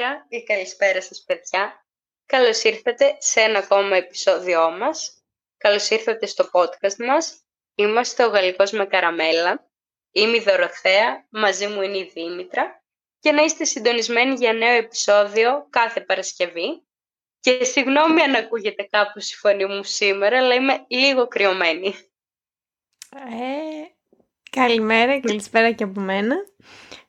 Καλησπέρα ή καλησπέρα σας παιδιά. Καλώς ήρθατε σε ένα ακόμα επεισόδιό μας. Καλώς ήρθατε στο podcast μας. Είμαστε ο Γαλλικός με Καραμέλα. Είμαι η Δωροθέα, μαζί μου είναι η Δήμητρα. Και να είστε συντονισμένοι για νέο επεισόδιο κάθε Παρασκευή. Και συγγνώμη αν ακούγεται κάπως η φωνή μου σήμερα, αλλά είμαι λίγο κρυωμένη. Καλημέρα, καλησπέρα και από μένα.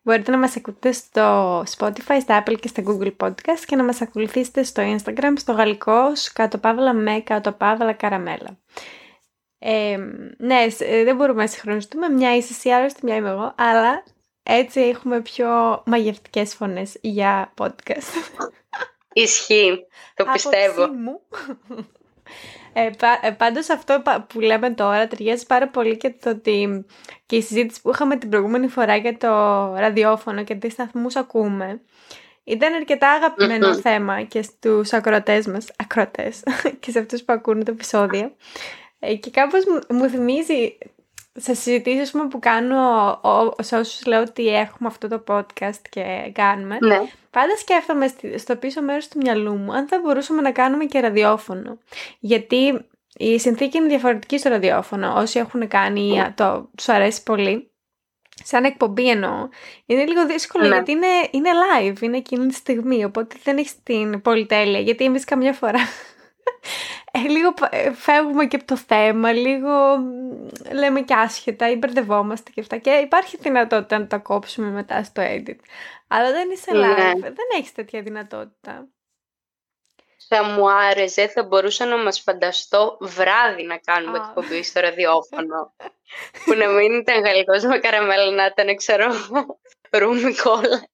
Μπορείτε να μας ακούτε στο Spotify, στα Apple και στα Google Podcasts και να μας ακολουθήσετε στο Instagram, στο γαλλικό, _με_Καραμέλα. Ναι, δεν μπορούμε να συγχρονιστούμε, μια είσαι εσύ, άλλωστε μια είμαι εγώ, αλλά έτσι έχουμε πιο μαγευτικές φωνές για podcast. Ισχύει, το πιστεύω. Απόψη μου. Πάντως αυτό που λέμε τώρα ταιριάζει πάρα πολύ και το ότι και η συζήτηση που είχαμε την προηγούμενη φορά για το ραδιόφωνο και τι σταθμούς ακούμε ήταν αρκετά αγαπημένο θέμα και στους ακροατές μας, και σε αυτούς που ακούνε τα επεισόδια και κάπως μου θυμίζει σε συζητήσεις που κάνω σε όσους λέω ότι έχουμε αυτό το podcast και κάνουμε, ναι. Πάντα σκέφτομαι στο πίσω μέρος του μυαλού μου αν θα μπορούσαμε να κάνουμε και ραδιόφωνο, γιατί η συνθήκη είναι διαφορετική στο ραδιόφωνο. Όσοι έχουν κάνει τους αρέσει πολύ, σαν εκπομπή εννοώ, είναι λίγο δύσκολο, ναι. Γιατί είναι live, είναι εκείνη τη στιγμή, οπότε δεν έχεις την πολυτέλεια, γιατί εμείς καμιά φορά λίγο φεύγουμε και από το θέμα, λίγο λέμε και άσχετα ή μπερδευόμαστε και αυτά και υπάρχει δυνατότητα να τα κόψουμε μετά στο edit, αλλά δεν είσαι live, δεν έχεις τέτοια δυνατότητα. Θα μου άρεσε, θα μπορούσα να μας φανταστώ βράδυ να κάνουμε εκπομπή στο ραδιόφωνο που να μην ήταν Γαλλικός με Καραμέλα, να ήταν, ξέρω, ρούμι κόλλα.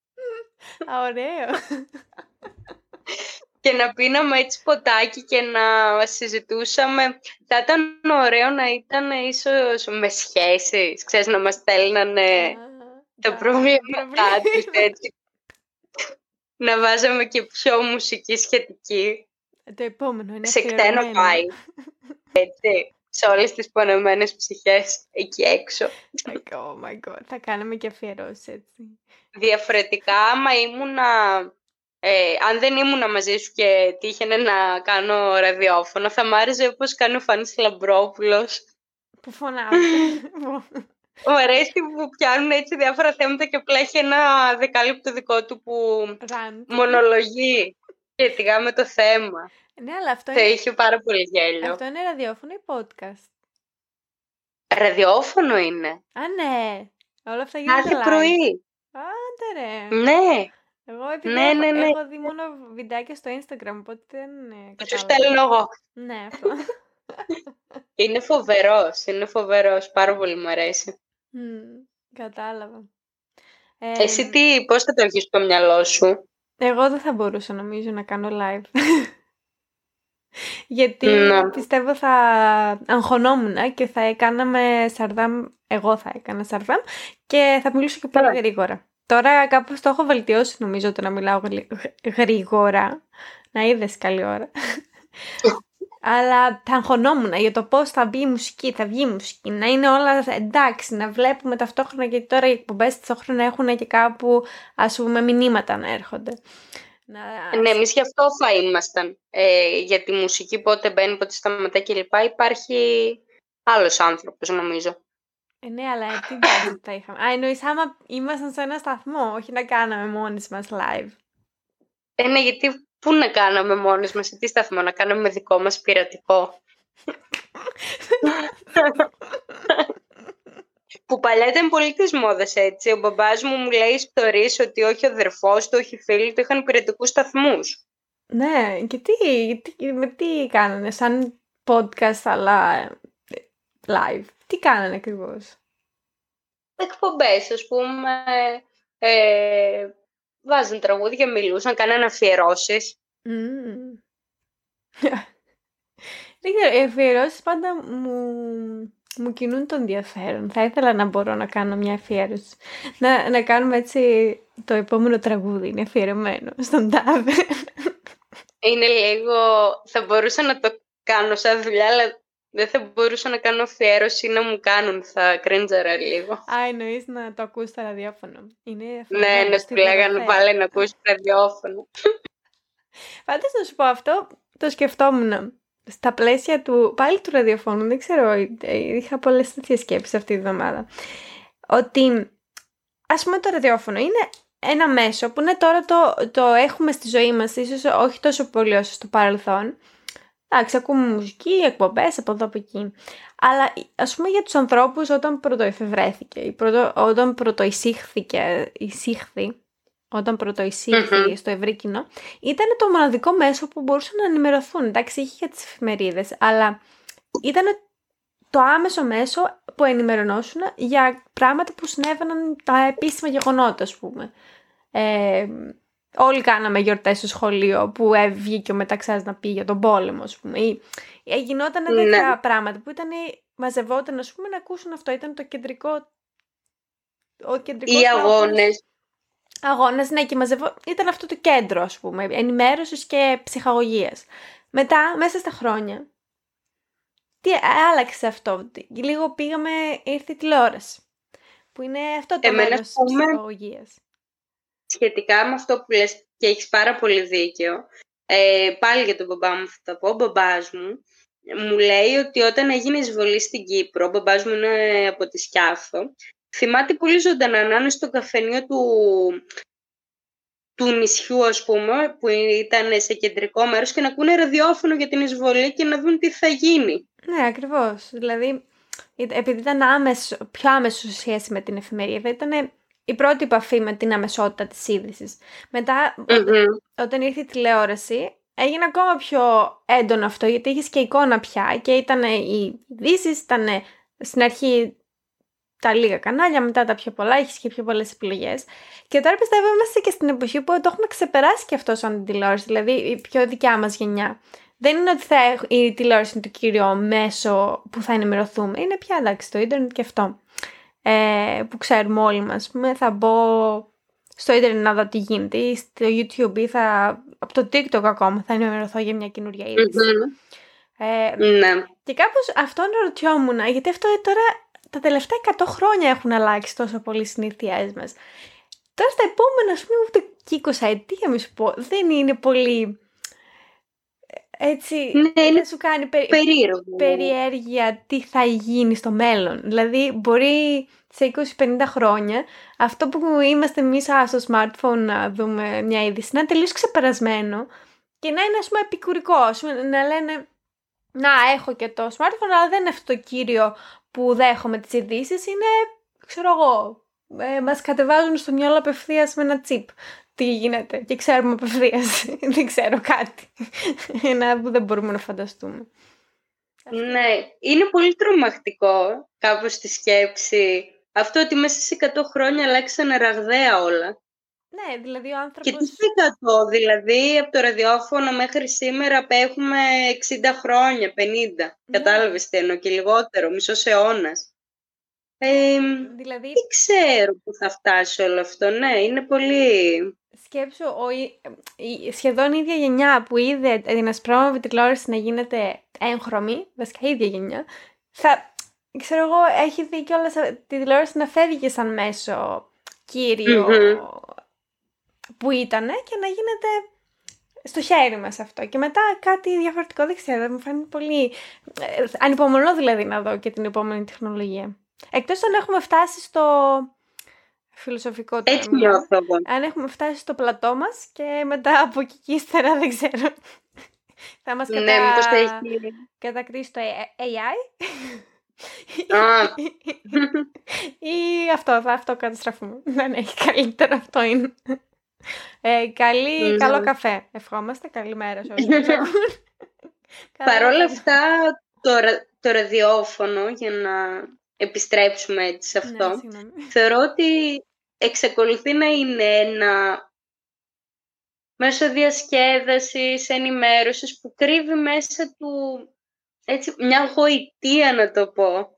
Ωραίο. Και να πίναμε έτσι ποτάκι και να συζητούσαμε. Θα ήταν ωραίο να ήταν ίσως με σχέσεις, ξέρεις, να μας στέλνανε τα προβλήματά τους, έτσι. Να βάζαμε και πιο μουσική σχετική. Το επόμενο είναι σε κτένο πάει, έτσι, σε όλες τις πονεμένες ψυχές εκεί έξω. Oh my God, θα κάναμε και αφιερώσεις, έτσι. Διαφορετικά, άμα ήμουνα... αν δεν ήμουν μαζί σου και τύχαινε να κάνω ραδιόφωνο, θα μ' άρεσε όπως κάνει ο Φάνης Λαμπρόπουλος. Που φωνάζει. Μου αρέσει που πιάνουν έτσι διάφορα θέματα και απλά έχει ένα δεκάλεπτο δικό του που μονολογεί σχετικά με το θέμα. Ναι, αλλά αυτό το είχε πάρα πολύ γέλιο. Αυτό είναι ραδιόφωνο ή podcast? Ραδιόφωνο είναι. Α, ναι. Όλα αυτά γίνονται live. Κάθε πρωί. Άντε ρε. Ναι. Εγώ επειδή έχω δει μόνο βιντεάκια στο Instagram, οπότε δεν κατάλαβα. Στέλνω εγώ. Ναι, αυτό. Είναι φοβερός, πάρα πολύ μου αρέσει. Κατάλαβα. Εσύ πώς θα το έχεις στο μυαλό σου? Εγώ δεν θα μπορούσα νομίζω να κάνω live. Γιατί πιστεύω θα αγχωνόμουν και θα έκαναμε σαρδάμ, εγώ θα έκανα σαρδάμ και θα μιλήσω και πολύ γρήγορα. Τώρα κάπως το έχω βελτιώσει νομίζω το να μιλάω γρήγορα. Να είδες καλή ώρα. Αλλά θα αγχωνόμουν για το πώς θα μπει η μουσική, να είναι όλα εντάξει, να βλέπουμε ταυτόχρονα, γιατί τώρα οι εκπομπές ταυτόχρονα έχουν και κάπου, ας πούμε, μηνύματα να έρχονται. Ναι, εμείς γι' αυτό θα ήμασταν. Για τη μουσική πότε μπαίνει, πότε σταματά κλπ. Υπάρχει άλλος άνθρωπος νομίζω. Ναι, αλλά τι δεν τα είχαμε. Εννοείς άμα ήμασταν σε ένα σταθμό, όχι να κάναμε μόνες μας live. Ναι, γιατί πού να κάναμε μόνες μας, σε τι σταθμό, να κάναμε δικό μας πειρατικό. Που παλιά ήταν πολύ της μόδας, έτσι. Ο μπαμπάς μου λέει ιστορίες ότι όχι ο αδερφός του, όχι οι φίλοι του είχαν πειρατικούς σταθμούς. Ναι, και τι κάνανε, σαν podcast αλλά live. Τι κάνανε ακριβώς? Εκπομπές, ας πούμε, βάζουν τραγούδια, μιλούσαν, κάνανε αφιερώσεις. Δεν ξέρω, οι αφιερώσεις πάντα μου κινούν το ενδιαφέρον. Θα ήθελα να μπορώ να κάνω μια αφιέρωση. Να κάνουμε έτσι το επόμενο τραγούδι, είναι αφιερωμένο στον τάδε. Είναι λίγο, θα μπορούσα να το κάνω σαν δουλειά, αλλά Δεν θα μπορούσα να κάνω αφιέρωση ή να μου κάνουν, θα κρέντζαρα λίγο. Α, εννοείς να το ακούσεις στα ραδιόφωνο. Ναι, να σου λέγανε πάλι να ακούσεις ραδιόφωνο. Φαντάζομαι να σου πω αυτό, το σκεφτόμουν. Στα πλαίσια του, πάλι του ραδιοφώνου, δεν ξέρω, είχα πολλές τέτοιες σκέψεις αυτή τη βδομάδα. Ότι, ας πούμε, το ραδιόφωνο είναι ένα μέσο που ναι, τώρα το έχουμε στη ζωή μας, ίσως όχι τόσο πολύ όσο στο παρελθόν. Εντάξει, ακούμε μουσική, εκπομπές από εδώ από εκεί. Αλλά ας πούμε για τους ανθρώπους όταν πρωτοεφευρέθηκε, όταν πρωτοεισήχθη στο ευρύ κοινό, ήταν το μοναδικό μέσο που μπορούσαν να ενημερωθούν. Εντάξει, είχε για τις εφημερίδες, αλλά ήταν το άμεσο μέσο που ενημερωνόσουν για πράγματα που συνέβαιναν, τα επίσημα γεγονότα, ας πούμε. Όλοι κάναμε γιορτές στο σχολείο που βγήκε ο Μεταξάς να πει για τον πόλεμο, ας πούμε. Ή γινόταν τέτοια πράγματα που ήταν, μαζευόταν, ας πούμε, να ακούσουν αυτό. Ήταν το κεντρικό. Οι αγώνες. Αγώνες, ναι, και μαζευόταν. Ήταν αυτό το κέντρο, ας πούμε, ενημέρωσης και ψυχαγωγίας. Μετά, μέσα στα χρόνια, τι άλλαξε αυτό. Λίγο πήγαμε, ήρθε η τηλεόραση. Που είναι αυτό το μέρος της ψυχαγωγίας. Σχετικά με αυτό που λες και έχεις πάρα πολύ δίκαιο, πάλι για τον μπαμπά μου θα τα πω. Ο μπαμπάς μου μου λέει ότι όταν έγινε εισβολή στην Κύπρο, ο μπαμπάς μου είναι από τη Σκιάθο, θυμάται πολύ ζωντανά να είναι στο καφενείο του νησιού, ας πούμε, που ήταν σε κεντρικό μέρος και να ακούνε ραδιόφωνο για την εισβολή και να δουν τι θα γίνει. Ναι, ακριβώς. Δηλαδή, επειδή ήταν πιο άμεσο σχέση με την εφημερίδα, ήταν η πρώτη επαφή με την αμεσότητα της είδησης. Μετά, όταν ήρθε η τηλεόραση, έγινε ακόμα πιο έντονο αυτό, γιατί είχες και εικόνα πια και ήταν οι ειδήσεις, ήταν στην αρχή τα λίγα κανάλια, μετά τα πιο πολλά, είχες και πιο πολλές επιλογές. Και τώρα πιστεύω είμαστε και στην εποχή που το έχουμε ξεπεράσει και αυτό σαν την τηλεόραση, δηλαδή η πιο δικιά μας γενιά. Δεν είναι ότι η τηλεόραση είναι το κύριο μέσο που θα ενημερωθούμε, είναι πια εντάξει το ίντερνετ και αυτό. Που ξέρουμε όλοι μας, θα μπω στο ίντερνετ να δω τι γίνεται ή στο YouTube ή από το TikTok ακόμα θα ενημερωθώ για μια καινούργια είδηση. Ναι. Και κάπως αυτό ρωτιόμουν, γιατί αυτό τώρα τα τελευταία 100 χρόνια έχουν αλλάξει τόσο πολύ συνήθειές μας. Τώρα στα επόμενα, ας πούμε, ούτε και 20 ετία, μη σου πω, δεν είναι πολύ έτσι, ναι, είναι σου κάνει περιέργεια τι θα γίνει στο μέλλον. Δηλαδή μπορεί σε 20-50 χρόνια αυτό που είμαστε εμείς στο smartphone να δούμε μια είδηση να είναι τελείως ξεπερασμένο και να είναι, ας πούμε, επικουρικό, ας πούμε, να λένε να έχω και το smartphone αλλά δεν είναι αυτό το κύριο που δέχομαι τις ειδήσεις, είναι ξέρω εγώ, μας κατεβάζουν στο μυαλό απευθείας με ένα τσιπ. Τι γίνεται και ξέρουμε απευθείας, δεν ξέρω κάτι, ένα που δεν μπορούμε να φανταστούμε. Ναι, είναι πολύ τρομακτικό κάπως στη σκέψη αυτό ότι μέσα σε 100 χρόνια αλλάξανε ραγδαία όλα. Ναι, δηλαδή ο άνθρωπος. Και τι 100, δηλαδή από το ραδιόφωνο μέχρι σήμερα απέχουμε 60 χρόνια, 50, ναι. Κατάλαβες τι εννοώ, και λιγότερο, μισός αιώνας. Δηλαδή, δεν ξέρω που θα φτάσει όλο αυτό. Ναι, είναι πολύ. Σκέψου, σχεδόν η ίδια γενιά που είδε την ασπρόμαυρη τηλεόραση να γίνεται έγχρωμη, βασικά η ίδια γενιά, θα, ξέρω εγώ, έχει δει και όλα τη τηλεόραση να φεύγει και σαν μέσο κύριο που ήτανε και να γίνεται στο χέρι μας αυτό. Και μετά κάτι διαφορετικό, δεν ξέρω, μου φαίνεται πολύ. Ανυπομονώ δηλαδή να δω και την επόμενη τεχνολογία. Εκτός αν έχουμε φτάσει στο φιλοσοφικό τέρμα. Αν έχουμε φτάσει στο πλατό μας και μετά από εκεί και ύστερα δεν ξέρω. Θα μας κατακρίσει το AI. Ή αυτό καταστραφούμε. Δεν έχει καλύτερο, αυτό είναι. Καλό καφέ. Ευχόμαστε. Καλημέρα σε όλους. Παρ' όλα αυτά το ραδιόφωνο, για να επιστρέψουμε έτσι σε αυτό, θεωρώ ότι εξακολουθεί να είναι ένα μέσο διασκέδασης, ενημέρωσης που κρύβει μέσα του έτσι, μια γοητεία να το πω.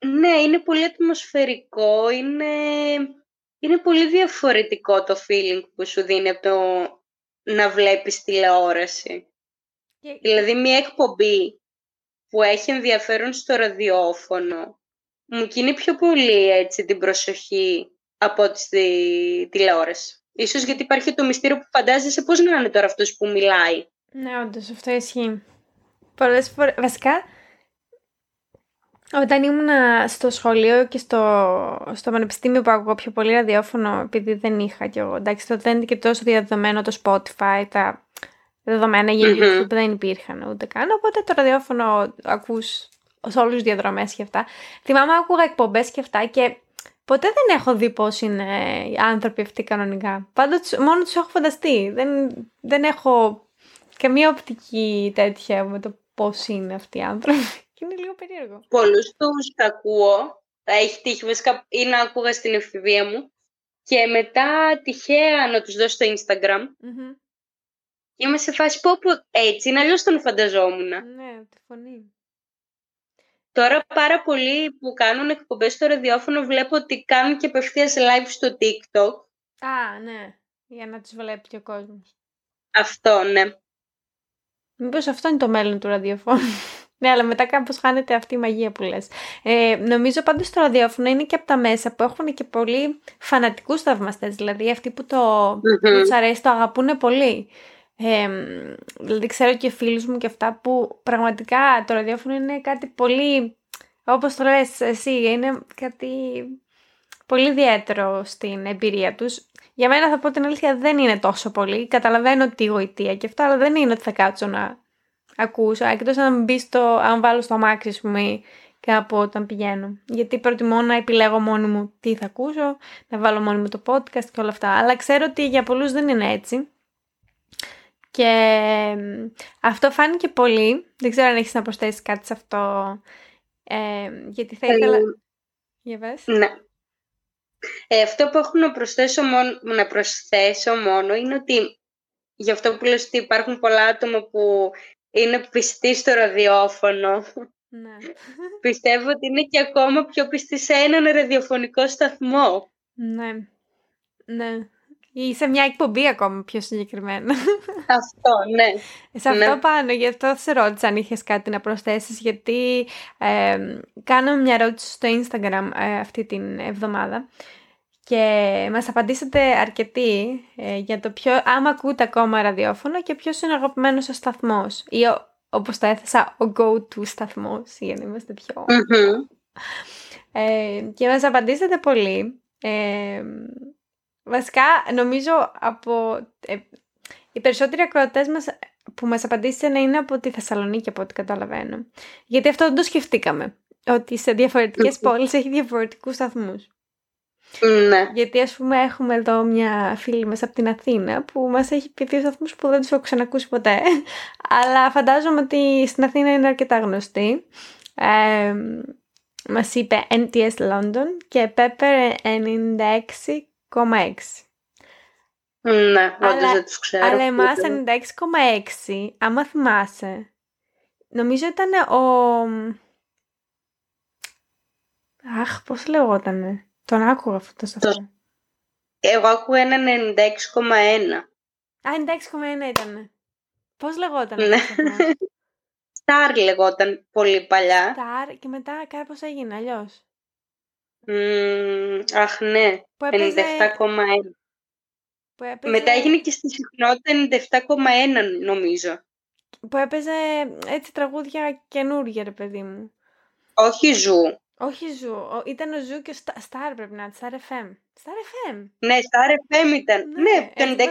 Ναι, είναι πολύ ατμοσφαιρικό, είναι πολύ διαφορετικό το feeling που σου δίνει από το να βλέπεις τηλεόραση. Δηλαδή μια εκπομπή που έχει ενδιαφέρον στο ραδιόφωνο μου κινεί πιο πολύ έτσι την προσοχή από τη τηλεόραση. Ίσως γιατί υπάρχει το μυστήριο που φαντάζεσαι πώς να είναι τώρα αυτός που μιλάει. Ναι, όντως, αυτό ισχύει. Πολλές φορές, βασικά, όταν ήμουνα στο σχολείο και στο πανεπιστήμιο που άκουγα πιο πολύ ραδιόφωνο, επειδή δεν είχα κι εγώ, εντάξει, τότε δεν είναι και τόσο διαδεδομένο το Spotify, τα δεδομένα για YouTube που δεν υπήρχαν ούτε καν, οπότε το ραδιόφωνο ακούς σε όλους τους διαδρομές και αυτά. Θυμάμαι άκουγα εκπομπές και αυτά και ποτέ δεν έχω δει πώς είναι οι άνθρωποι αυτοί κανονικά. Πάντως μόνο τους έχω φανταστεί. Δεν έχω καμία οπτική τέτοια με το πώς είναι αυτοί οι άνθρωποι. Και είναι λίγο περίεργο. Πολλούς τους ακούω. Έχει τύχει βασικά ή να ακούγα στην εφηβεία μου. Και μετά τυχαία να τους δω στο Instagram. Mm-hmm. Και είμαι σε φάση που έτσι είναι, αλλιώς τον φανταζόμουν. Ναι, τη φωνή. Τώρα πάρα πολλοί που κάνουν εκπομπές στο ραδιόφωνο βλέπω ότι κάνουν και απευθείας live στο TikTok. Α, ναι. Για να τους βλέπει και ο κόσμος. Αυτό, ναι. Μήπως αυτό είναι το μέλλον του ραδιοφώνου. Ναι, αλλά μετά κάπως χάνεται αυτή η μαγεία που λες. Νομίζω πάντως το ραδιόφωνο είναι και από τα μέσα που έχουν και πολλοί φανατικούς θαυμαστές. Δηλαδή αυτοί που τους αρέσει, το αγαπούν πολύ. Δηλαδή ξέρω και φίλους μου και αυτά που πραγματικά το ραδιόφωνο είναι κάτι πολύ, όπως το λες εσύ, είναι κάτι πολύ ιδιαίτερο στην εμπειρία τους. Για μένα θα πω την αλήθεια δεν είναι τόσο πολύ, καταλαβαίνω τη γοητεία και αυτά, αλλά δεν είναι ότι θα κάτσω να ακούσω, εκτός αν βάλω στο αμάξι ας πούμε, κάπου όταν πηγαίνω, γιατί προτιμώ να επιλέγω μόνη μου τι θα ακούσω, να βάλω μόνη μου το podcast και όλα αυτά, αλλά ξέρω ότι για πολλούς δεν είναι έτσι. Και αυτό φάνηκε πολύ. Δεν ξέρω αν έχεις να προσθέσεις κάτι σε αυτό. Γιατί θα ήθελα... Ναι. Αυτό που έχω να προσθέσω μόνο είναι ότι γι' αυτό που λέω ότι υπάρχουν πολλά άτομα που είναι πιστοί στο ραδιόφωνο. Ναι. Πιστεύω ότι είναι και ακόμα πιο πιστοί σε έναν ραδιοφωνικό σταθμό. Ναι. Ναι. Ή σε μια εκπομπή ακόμα πιο συγκεκριμένα. Αυτό, ναι. Σε αυτό ναι. Πάνω, γι' αυτό σε ρώτησα αν είχες κάτι να προσθέσεις, γιατί κάναμε μια ερώτηση στο Instagram αυτή την εβδομάδα και μας απαντήσατε αρκετοί για το ποιο, άμα ακούτε ακόμα ραδιόφωνο και ποιος είναι ο αγαπημένος ο σταθμός. Ή όπως το έθεσα, ο go-to σταθμός, για να είμαστε πιο... και μας απαντήσατε πολύ... Βασικά, νομίζω από οι περισσότεροι ακροατές μας που μας απαντήσαν είναι από τη Θεσσαλονίκη, από ό,τι καταλαβαίνω. Γιατί αυτό δεν το σκεφτήκαμε, ότι σε διαφορετικές πόλεις έχει διαφορετικούς σταθμούς. Ναι. Γιατί ας πούμε έχουμε εδώ μια φίλη μας από την Αθήνα που μας έχει πει 2 σταθμούς που δεν τους έχω ξανακούσει ποτέ. Αλλά φαντάζομαι ότι στην Αθήνα είναι αρκετά γνωστή. Μας είπε NTS London και Pepper 96. 6. Ναι, όντως δεν τους ξέρω. Αλλά εμάς 96,6, άμα θυμάσαι, νομίζω ήταν Αχ, πώς λεγότανε. Τον άκουγα αυτό το αυτό. Εγώ άκουγα έναν 96,1. Α, 96,1 ήτανε. Πώς λεγότανε. Ναι. Σταρ λεγόταν πολύ παλιά. Σταρ και μετά κάπως έγινε αλλιώς. Αχ ναι, 97,1. Μετά έγινε και στη συχνότητα 97,1 νομίζω. Που έπαιζε έτσι τραγούδια καινούργια ρε παιδί μου. Όχι ζου, ήταν ο Ζου και ο Star πρέπει να είναι, Star FM. Ναι, Star FM ήταν, ναι, το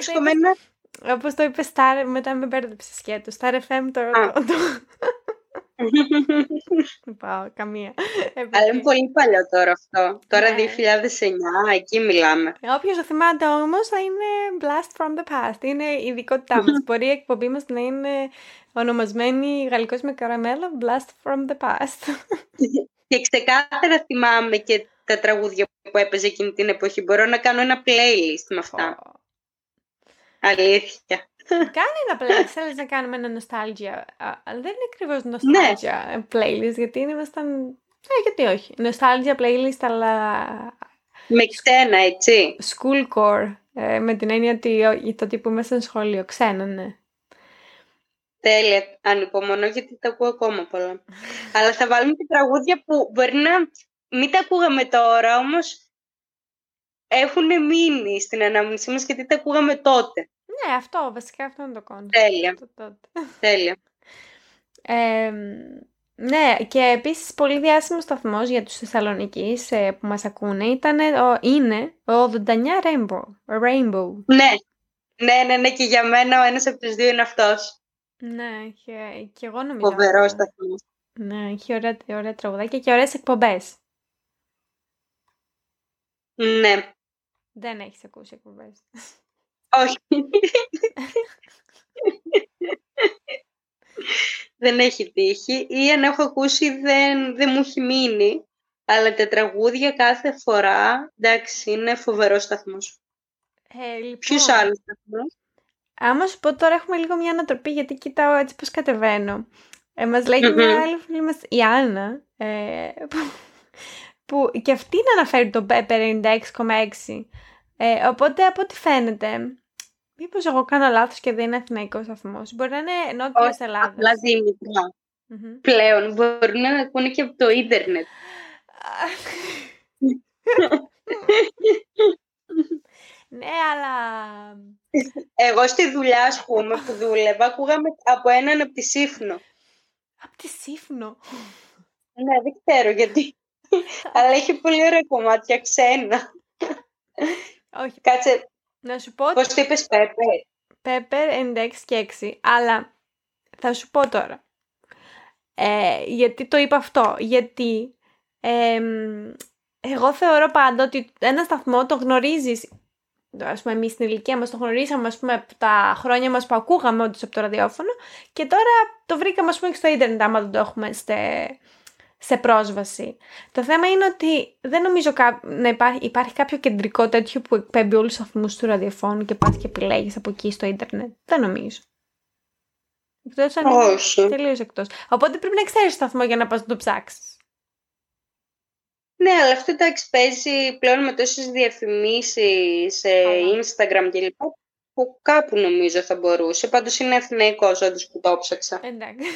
96,1. Όπως το είπε Star, μετά με μπέρδεψε σκέτο, Star FM το... Πάω, καμία. Αλλά είναι πολύ παλιό τώρα αυτό. Τώρα 2009, εκεί μιλάμε. Όποιος το θυμάται όμως θα είναι blast from the past. Είναι η ειδικότητά μας. Μπορεί η εκπομπή μας να είναι ονομασμένη γαλλικός με καραμέλα blast from the past. Και ξεκάθαρα θυμάμαι και τα τραγούδια που έπαιζε εκείνη την εποχή. Μπορώ να κάνω ένα playlist με αυτά. Αλήθεια. Κάνει ένα playlist, θέλεις να κάνουμε ένα nostalgia, αλλά δεν είναι ακριβώς nostalgia playlist, γιατί ήμασταν, γιατί όχι, nostalgia playlist, αλλά... Με ξένα, έτσι. Schoolcore, με την έννοια ότι το τύπο μέσα στο σχολείο, ξένα, ναι. Τέλεια, ανυπομονώ γιατί τα ακούω ακόμα πολλά. Αλλά θα βάλουμε και τραγούδια που μπορεί να μην τα ακούγαμε τώρα, όμως έχουν μείνει στην ανάμνησή μας γιατί τα ακούγαμε τότε. Ναι, αυτό, βασικά αυτό είναι το κόνσεπτ. Τέλεια, τέλεια. Ναι, και επίσης πολύ διάσημος σταθμός για τους Θεσσαλονικείς που μας ακούνε είναι ο 89 Rainbow. Ναι, και για μένα ο ένας από τους δύο είναι αυτός. Ναι, και εγώ νομίζω. Φοβερό σταθμό. Ναι, έχει ωραία τραγουδάκια και ωραίες εκπομπές. Ναι. Δεν έχεις ακούσει εκπομπές? Όχι. Δεν έχει τύχει, ή αν έχω ακούσει δεν μου έχει μείνει. Αλλά τα τραγούδια κάθε φορά, εντάξει, είναι φοβερό σταθμός. Λοιπόν. Ποιους άλλους σταθμούς? Άμα σου πω τώρα έχουμε λίγο μια ανατροπή, γιατί κοιτάω έτσι πως κατεβαίνω. Μας λέει μια άλλη φίλη μας, η Άννα, που και αυτή να αναφέρει το 56,6. Οπότε από ό,τι φαίνεται, μήπως εγώ κάνω λάθος και δεν είναι αθηναϊκός σταθμός. Μπορεί να είναι νότιος Ελλάδας. Όχι, απλά Δήμητρα. Πλέον μπορεί να ακούνε και από το ίντερνετ. Ναι, αλλά... Εγώ στη δουλειά, ας πούμε, που δούλευα, ακούγαμε από έναν από τη Σύφνο. Από τη Σύφνο? Ναι, δεν ξέρω γιατί. Αλλά έχει πολύ ωραία κομμάτια ξένα. Όχι. Κάτσε. Να σου πω... Πώς το είπες, Πέπερ? Πέπερ 96 και 6. Αλλά θα σου πω τώρα. Γιατί το είπα αυτό. Γιατί εγώ θεωρώ πάντα ότι ένα σταθμό το γνωρίζεις... Ας πούμε, εμείς στην ηλικία μας το γνωρίσαμε, ας πούμε, από τα χρόνια μας που ακούγαμε όντως από το ραδιόφωνο, και τώρα το βρήκαμε, ας πούμε, και στο ίντερνετ, άμα δεν το έχουμε σε πρόσβαση. Το θέμα είναι ότι δεν νομίζω να υπάρχει κάποιο κεντρικό τέτοιο που εκπέμπει όλους τους σταθμούς του ραδιοφώνου και πας και επιλέγεις από εκεί στο ίντερνετ. Δεν νομίζω. Εκτός αν είναι τελείως εκτός. Οπότε πρέπει να ξέρεις το σταθμό για να πας να το ψάξεις. Ναι, αλλά αυτό τα παίζει πλέον με τόσες διαφημίσεις σε Instagram κλπ. Που κάπου νομίζω θα μπορούσε. Πάντως είναι αθηναϊκός όντως που το ψάξα. Εντάξει.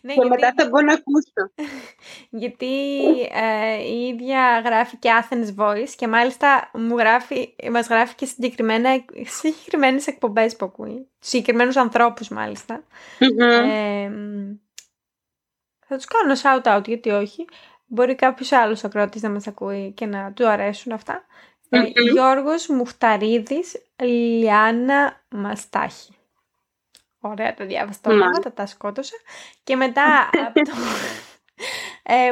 Και γιατί... μετά θα μπορώ να ακούσω. Γιατί η ίδια γράφει και Athens Voice και μάλιστα μας γράφει και συγκεκριμένες εκπομπές που ακούει. Συγκεκριμένους ανθρώπους μάλιστα. Mm-hmm. Θα τους κάνω shout-out, γιατί όχι. Μπορεί κάποιος άλλος ακρότης να μας ακούει και να του αρέσουν αυτά. Γιώργος Μουχταρίδης, Λιάννα Μαστάχη. Ωραία, το διάβασα το όνομα, τα σκότωσα. Και μετά από το...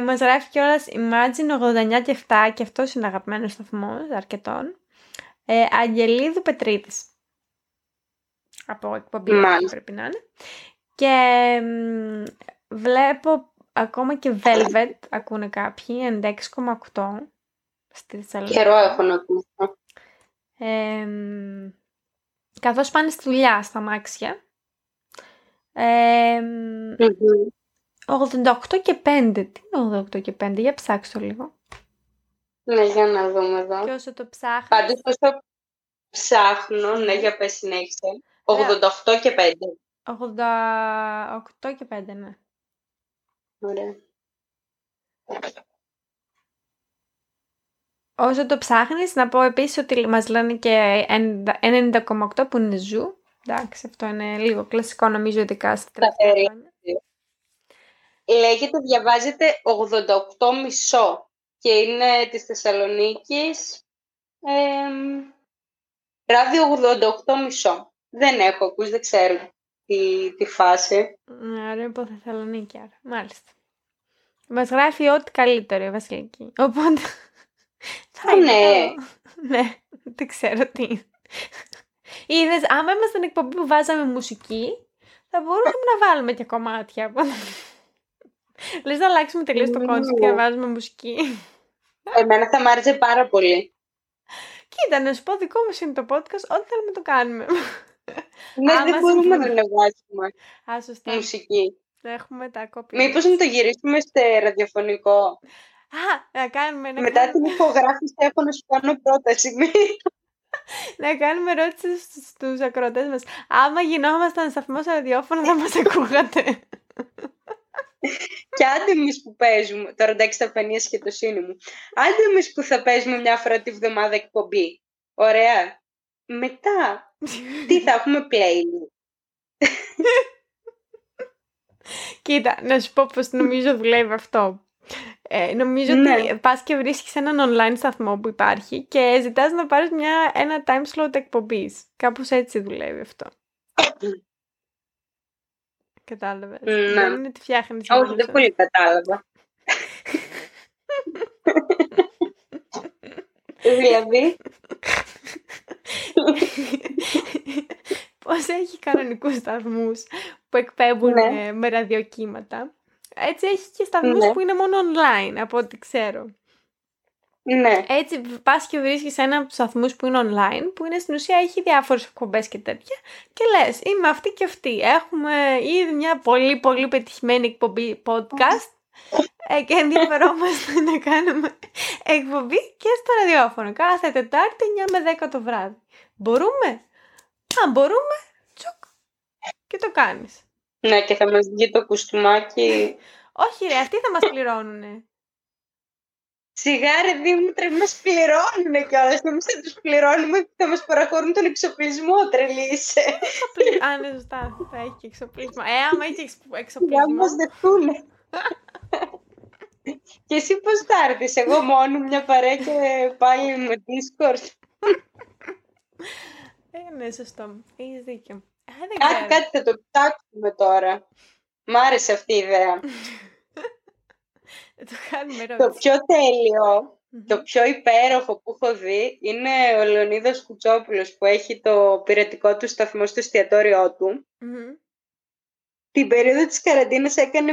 μας γράφει κιόλας Imagine 89 και 7, και αυτός είναι αγαπημένος σταθμός αρκετών. Αγγελίδου Πετρίδης. Από εκπομπή πρέπει να είναι. Και βλέπω ακόμα και Velvet ακούνε κάποιοι, 96,8 στη Θεσσαλονίκη. Καιρό έχω να ακούσω. Καθώς πάνε στη δουλειά, στα μάξια. 88 και 5. Τι είναι 88 και 5, για ψάξω λίγο. Ναι, για να δούμε εδώ. Και όσο το ψάχνω. Πάντως όσο ψάχνω, ναι, για πες συνέχισε. 88 και 5. 88 και 5, ναι. Ωραία. Όσο το ψάχνεις, να πω επίσης ότι μας λένε και 90,8 που είναι ζου. Εντάξει, αυτό είναι λίγο κλασικό νομίζω, ειδικά στα τελευταία χρόνια. Λέγεται, διαβάζεται 88,5 και είναι της Θεσσαλονίκης. Ράδιο 88,5. Δεν έχω ακούσει, δεν ξέρω τη φάση. Άρα από Θεσσαλονίκη, άρα. Μάλιστα. Μας γράφει ό,τι καλύτερο η Βασιλική. Οπότε... Ναι, δεν ξέρω τι είναι. Είδες, άμα είμαστε στην εκπομπή που βάζαμε μουσική, θα μπορούσαμε να βάλουμε και κομμάτια. Λες να αλλάξουμε τελείως το κόνσεπτ και να βάζουμε μουσική. Εμένα θα μ' άρεσε πάρα πολύ. Κοίτα, να σου πω, δικό μας είναι το podcast, ό,τι θέλουμε το κάνουμε. Ναι, δεν μπορούμε να βάζουμε μουσική. Μήπως να το γυρίσουμε σε ραδιοφωνικό. Α, να κάνουμε... Μετά την υπογράφηση έχω να σου κάνω πρόταση. Να κάνουμε ερώτηση στους ακροατές μας. Άμα γινόμασταν σταθμός ραδιόφωνο θα μας ακούγατε. Και άντε εμείς που παίζουμε. Τώρα εντάξει τα φανεία σχετοσύνη μου. Άντε εμείς που θα παίζουμε μια φορά τη βδομάδα εκπομπή. Ωραία. Μετά τι θα έχουμε playlist. Κοίτα, να σου πω πως νομίζω δουλεύει αυτό. Νομίζω ότι πας και βρίσκεις έναν online σταθμό που υπάρχει και ζητάς να πάρεις ένα time slot εκπομπής. Κάπως έτσι δουλεύει αυτό. Κατάλαβες. Δεν είναι τη φτιάχνεις. Όχι, δεν πολύ κατάλαβα. Δηλαδή... Πώς έχει κανονικούς σταθμούς που εκπέμπουν με ραδιοκύματα. Έτσι έχει και σταθμούς που είναι μόνο online, από ό,τι ξέρω. Ναι. Έτσι πας και βρίσκεις ένα από τους σταθμούς που είναι online, που είναι στην ουσία έχει διάφορες εκπομπές και τέτοια. Και λες, είμαι αυτή και αυτή. Έχουμε ήδη μια πολύ πολύ πετυχημένη εκπομπή podcast και ενδιαφερόμαστε να κάνουμε εκπομπή και στο ραδιόφωνο. Κάθε Τετάρτη 9 με 10 το βράδυ. Μπορούμε. Αν μπορούμε, τσουκ, και το κάνεις. Ναι, και θα μας βγει το κουστούμάκι. Όχι ρε, αυτοί θα μας πληρώνουνε. Σιγά ρε Δήμητρε, μας πληρώνουνε κιόλας. Εμείς θα τους πληρώνουμε και θα μας παραχωρούν τον εξοπλισμό, τρελή είσαι. Α, ναι, ζωστά, θα έχει και εξοπλισμό. Άμα έχει εξοπλισμό. Για να μας δεχτούνε. Και εσύ πώς θα έρθεις, εγώ μόνο μια παρέα και πάλι με Discord. Ναι, σωστό. Έχεις δίκιο. Κάτι θα το κοιτάξουμε τώρα. Μ' άρεσε αυτή η ιδέα. Το πιο τέλειο, το πιο υπέροχο που έχω δει είναι ο Λεωνίδας Κουτσόπουλος που έχει το πειρατικό του σταθμό στο εστιατόριό του. Την περίοδο της καραντίνας έκανε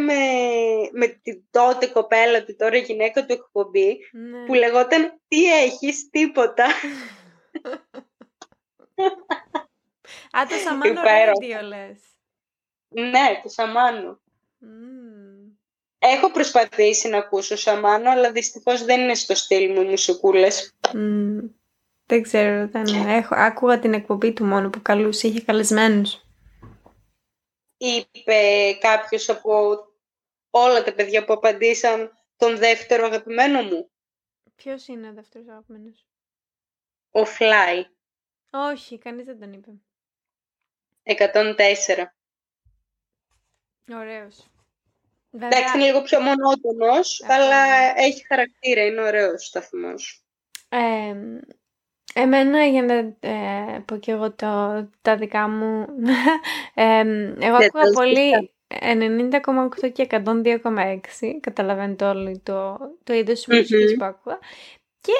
με την τότε κοπέλα του, τώρα γυναίκα του εκπομπή, που λεγόταν «Τι έχεις, τίποτα». Α, το Σαμάνο Radio λες. Ναι, το Σαμάνο. Έχω προσπαθήσει να ακούσω Σαμάνο, αλλά δυστυχώς δεν είναι στο στυλ μου οι μουσικούλες. Δεν ξέρω, άκουγα την εκπομπή του μόνο που καλούσε, είχε καλεσμένους. Είπε κάποιος από όλα τα παιδιά που απαντήσαν τον δεύτερο αγαπημένο μου. Ποιος είναι ο δεύτερος αγαπημένος? Ο Φλάι. Όχι, κανείς δεν τον είπε. 104. Ωραίος. Εντάξει, είναι λίγο πιο μονότονος, αλλά έχει χαρακτήρα, είναι ωραίος σταθμός. Εμένα, για να πω και εγώ τα δικά μου, εγώ ακούγα πολύ 90,8 και 102,6, καταλαβαίνετε όλοι το είδος της μουσικής που ακούγα. Και...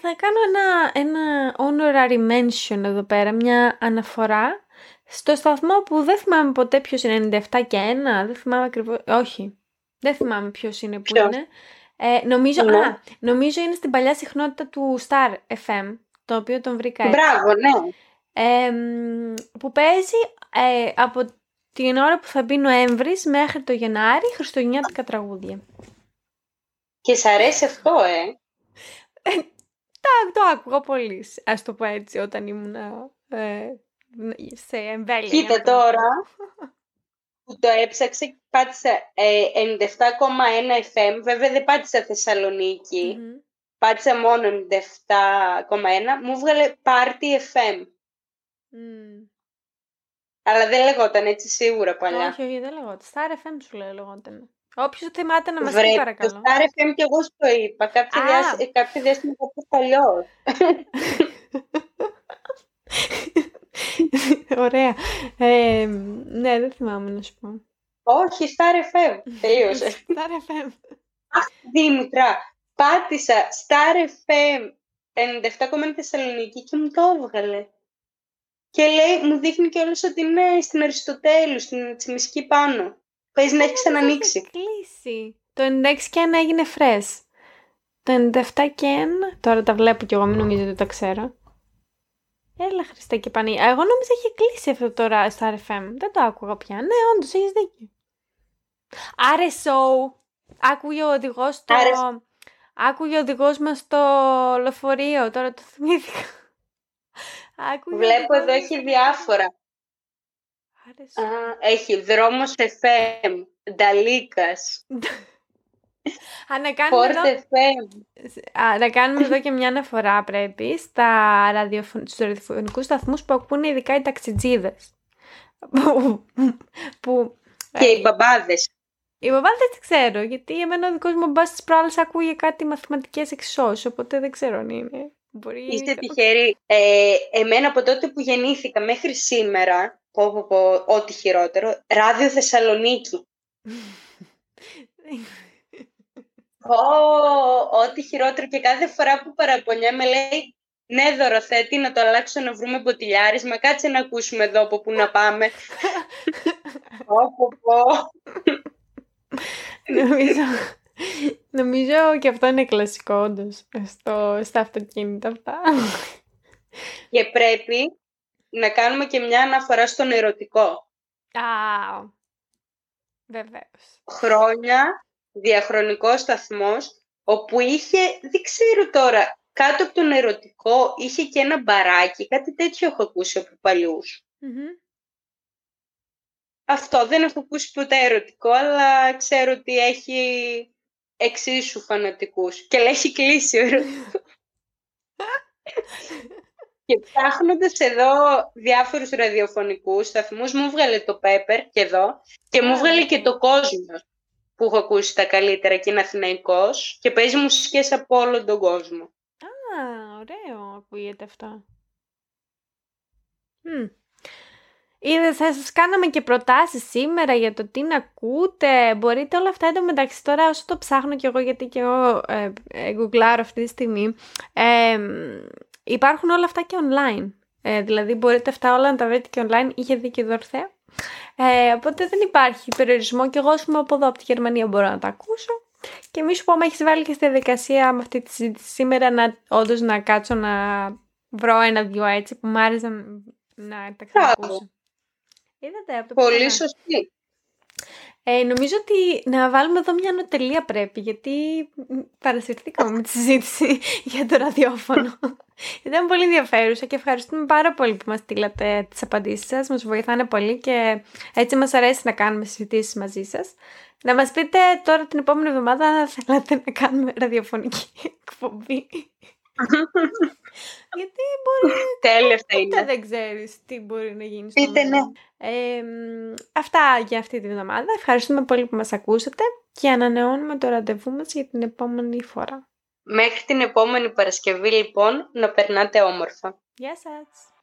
θα κάνω ένα honorary mention εδώ πέρα, μια αναφορά στο σταθμό που δεν θυμάμαι ποτέ ποιος είναι, 97 και 1, δεν θυμάμαι ακριβώς, όχι, δεν θυμάμαι ποιος είναι που είναι. Νομίζω είναι στην παλιά συχνότητα του Star FM, το οποίο τον βρήκα έτσι. Μπράβο, ναι. Που παίζει από την ώρα που θα μπει Νοέμβρης μέχρι το Γενάρη, χριστουγεννιάτικα τραγούδια. Και σ' αρέσει αυτό, το άκουγα πολύ, ας το πω έτσι, όταν ήμουν σε εμβέλεια. Κοίτα τώρα, που το έψαξα και πάτησα 97,1 FM, βέβαια δεν πάτησα Θεσσαλονίκη, πάτησα μόνο 97,1, μου βγάλε Party FM. Αλλά δεν λεγόταν έτσι σίγουρα παλιά. Όχι, δεν λεγόταν, Star FM σου λέω λεγόταν. Όποιος θυμάται να μας πει παρακαλώ. Το Star FM και εγώ στο είπα. Κάποια διάστημα θα πω παλιό. Ωραία. Ναι, δεν θυμάμαι να σου πω. Όχι, Star FM. Τελείωσε. Star FM. Αχ, Δήμητρα, πάτησα Star FM 97,1 Θεσσαλονίκη και μου το έβγαλε. Και λέει, μου δείχνει κιόλας ότι είναι στην Αριστοτέλου, στην Τσιμισκή πάνω. Παίζει να έχει ξανανοίξει. Το 96 και 1 έγινε fresh. Το 97 και 1. Τώρα τα βλέπω κι εγώ, μην νομίζω ότι τα ξέρω. Έλα Χριστέ και Πανή. Εγώ νόμιζα είχε κλείσει αυτό τώρα στα RFM. Δεν το άκουγα πια. Ναι, όντως, έχεις δίκιο. RSO. Άκουγε ο οδηγός μας στο λεωφορείο. Τώρα το θυμήθηκα. Βλέπω εδώ έχει διάφορα. Α, έχει Δρόμος FM, Νταλίκας. Να κάνουμε εδώ και μια αναφορά πρέπει στους ραδιοφωνικούς σταθμούς που ακούνε ειδικά οι ταξιτζίδες. Και οι μπαμπάδες. Οι μπαμπάδες δεν ξέρω, γιατί εμένα ο δικός μου μπαμπάς της προάλλας ακούγε κάτι μαθηματικές εξώσεις, οπότε δεν ξέρω αν είναι. Είστε τυχεροί. Εμένα από τότε που γεννήθηκα μέχρι σήμερα, ό,τι χειρότερο, Ράδιο Θεσσαλονίκη. Ό,τι χειρότερο, και κάθε φορά που παραπονιάμαι λέει ναι Δωροθέτη να το αλλάξω να βρούμε μποτιλιάρισμα, κάτσε να ακούσουμε εδώ από πού να πάμε. Νομίζω και αυτό είναι κλασικό όντως στα αυτοκίνητα αυτά. Και πρέπει να κάνουμε και μια αναφορά στον ερωτικό. Βεβαίως. Χρόνια διαχρονικός σταθμός, όπου είχε, δεν ξέρω τώρα, κάτω από τον ερωτικό είχε και ένα μπαράκι, κάτι τέτοιο έχω ακούσει από παλιούς. Mm-hmm. Αυτό, δεν έχω ακούσει ποτέ ερωτικό, αλλά ξέρω ότι έχει εξίσου φανατικούς. Και λέει, έχει κλείσει ο ερωτικό. Και ψάχνοντας εδώ διάφορους ραδιοφωνικούς σταθμούς, μου βγάλε το Pepper και εδώ, και μου βγάλε και το Κόσμο, που έχω ακούσει τα καλύτερα και είναι αθηναϊκός, και παίζει μουσικές από όλο τον κόσμο. Α, ωραίο ακούγεται αυτό. Θα σας κάναμε και προτάσεις σήμερα για το τι να ακούτε. Μπορείτε όλα αυτά εντωμεταξύ τώρα, όσο το ψάχνω κι εγώ, γιατί κι εγώ γκουγκλάρω αυτή τη στιγμή, υπάρχουν όλα αυτά και online. Δηλαδή μπορείτε αυτά όλα να τα βρείτε και online. Είχε δίκιο Δορθέα. Οπότε δεν υπάρχει περιορισμό, και εγώ από εδώ από τη Γερμανία μπορώ να τα ακούσω, και μη σου πω, άμα έχεις βάλει και στη διαδικασία με αυτή τη συζήτηση σήμερα, όντως να κάτσω να βρω ένα-δυο έτσι που μου άρεσε να τα ξανακούσω. Είδατε, πολύ σωστή. Νομίζω ότι να βάλουμε εδώ μια ανωτελεία πρέπει, γιατί παρασυρθήκαμε με τη συζήτηση για το ραδιόφωνο. Ήταν πολύ ενδιαφέρουσα και ευχαριστούμε πάρα πολύ που μας στείλατε τις απαντήσεις σας. Μας βοηθάνε πολύ και έτσι μας αρέσει να κάνουμε συζητήσεις μαζί σας. Να μας πείτε τώρα την επόμενη εβδομάδα αν θέλατε να κάνουμε ραδιοφωνική εκπομπή. Γιατί μπορεί να δεν ξέρεις τι μπορεί να γίνει. Πείτε ναι. Αυτά για αυτή την εβδομάδα. Ευχαριστούμε πολύ που μας ακούσατε και ανανεώνουμε το ραντεβού μας για την επόμενη φορά. Μέχρι την επόμενη Παρασκευή λοιπόν, να περνάτε όμορφα. Γεια σας.